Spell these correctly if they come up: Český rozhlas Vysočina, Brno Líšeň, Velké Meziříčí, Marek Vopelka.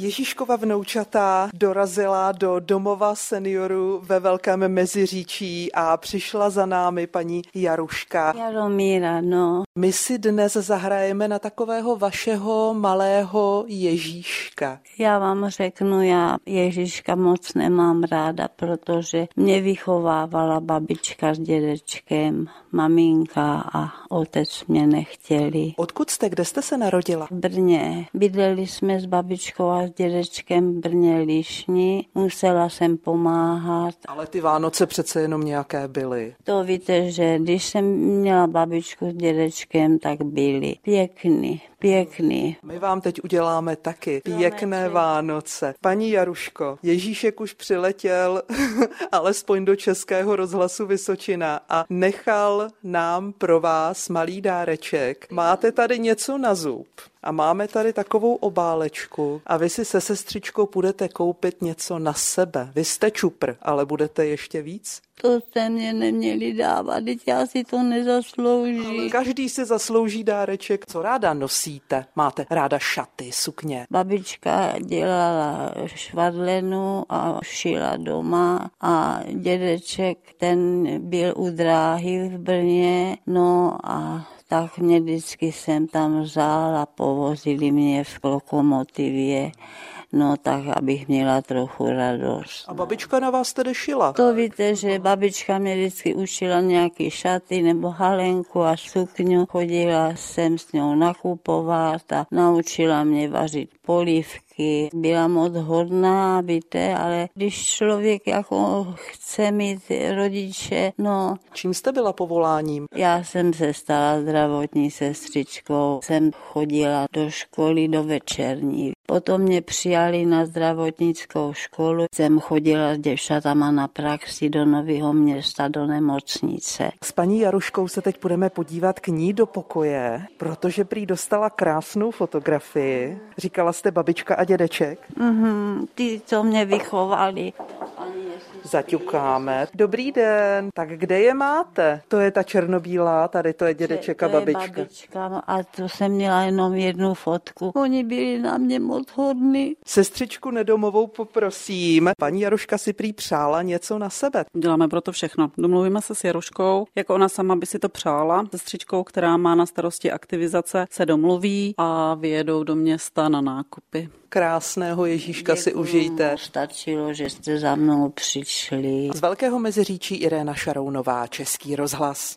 Ježíškova vnoučata dorazila do domova seniorů ve Velkém Meziříčí a přišla za námi paní Jaruška. Jaromíra, no. My si dnes zahrajeme na takového vašeho malého Ježíška. Já vám řeknu, já Ježíška moc nemám ráda, protože mě vychovávala babička s dědečkem, maminka a otec mě nechtěli. Odkud jste, kde jste se narodila? V Brně. Bydleli jsme s babičkou a s dědečkem v Brně Líšni. Musela jsem pomáhat. Ale ty Vánoce přece jenom nějaké byly. To víte, že když jsem měla babičku s dědečkem, tak byly pěkný. My vám teď uděláme taky pěkné Vánoce. Paní Jaruško, Ježíšek už přiletěl alespoň do Českého rozhlasu Vysočina a nechal nám pro vás malý dáreček. Máte tady něco na zub? A máme tady takovou obálečku a vy si se sestřičkou půjdete koupit něco na sebe. Vy jste čupr, ale budete ještě víc? To jste mě neměli dávat, teď já si to nezasloužím. Každý si zaslouží dáreček. Co ráda nosíte? Máte ráda šaty, sukně? Babička dělala švadlenu a šila doma a dědeček, ten byl u dráhy v Brně, no a tak mě vždycky jsem tam vzal a povozili mě v lokomotivě, no tak, abych měla trochu radost. A babička na vás tedy šila? To víte, že babička mě vždycky učila nějaké šaty nebo halenku a sukňu. Chodila jsem s ňou nakupovat a naučila mě vařit polívky. Byla moc hodná, víte, ale když člověk jako chce mít rodiče, no. Čím jste byla povoláním? Já jsem se stala zdravotní sestřičkou, jsem chodila do školy do večerní. Potom mě přijali na zdravotnickou školu, jsem chodila s děvčatama na praxi do Nového Města, do nemocnice. S paní Jaruškou se teď budeme podívat k ní do pokoje, protože prý dostala krásnou fotografii. Říkala jste babička a dědeček? Ty, co mě vychovali. Zaťukáme. Dobrý den, tak kde je máte? To je ta černobílá, tady to je dědeček a babička. To je babička a to jsem měla jenom jednu fotku. Oni byli na mě moc hodní. Sestřičku nedomovou poprosím. Paní Jaruška si prý přála něco na sebe. Děláme proto všechno. Domluvíme se s Jaruškou, jak ona sama by si to přála. Sestřičkou, která má na starosti aktivizace, se domluví a vyjedou do města na nákupy. Krásného Ježíška si užijte. Stačilo, že jste za mnou přišli. Z Velkého Meziříčí Irena Šarounová, Český rozhlas.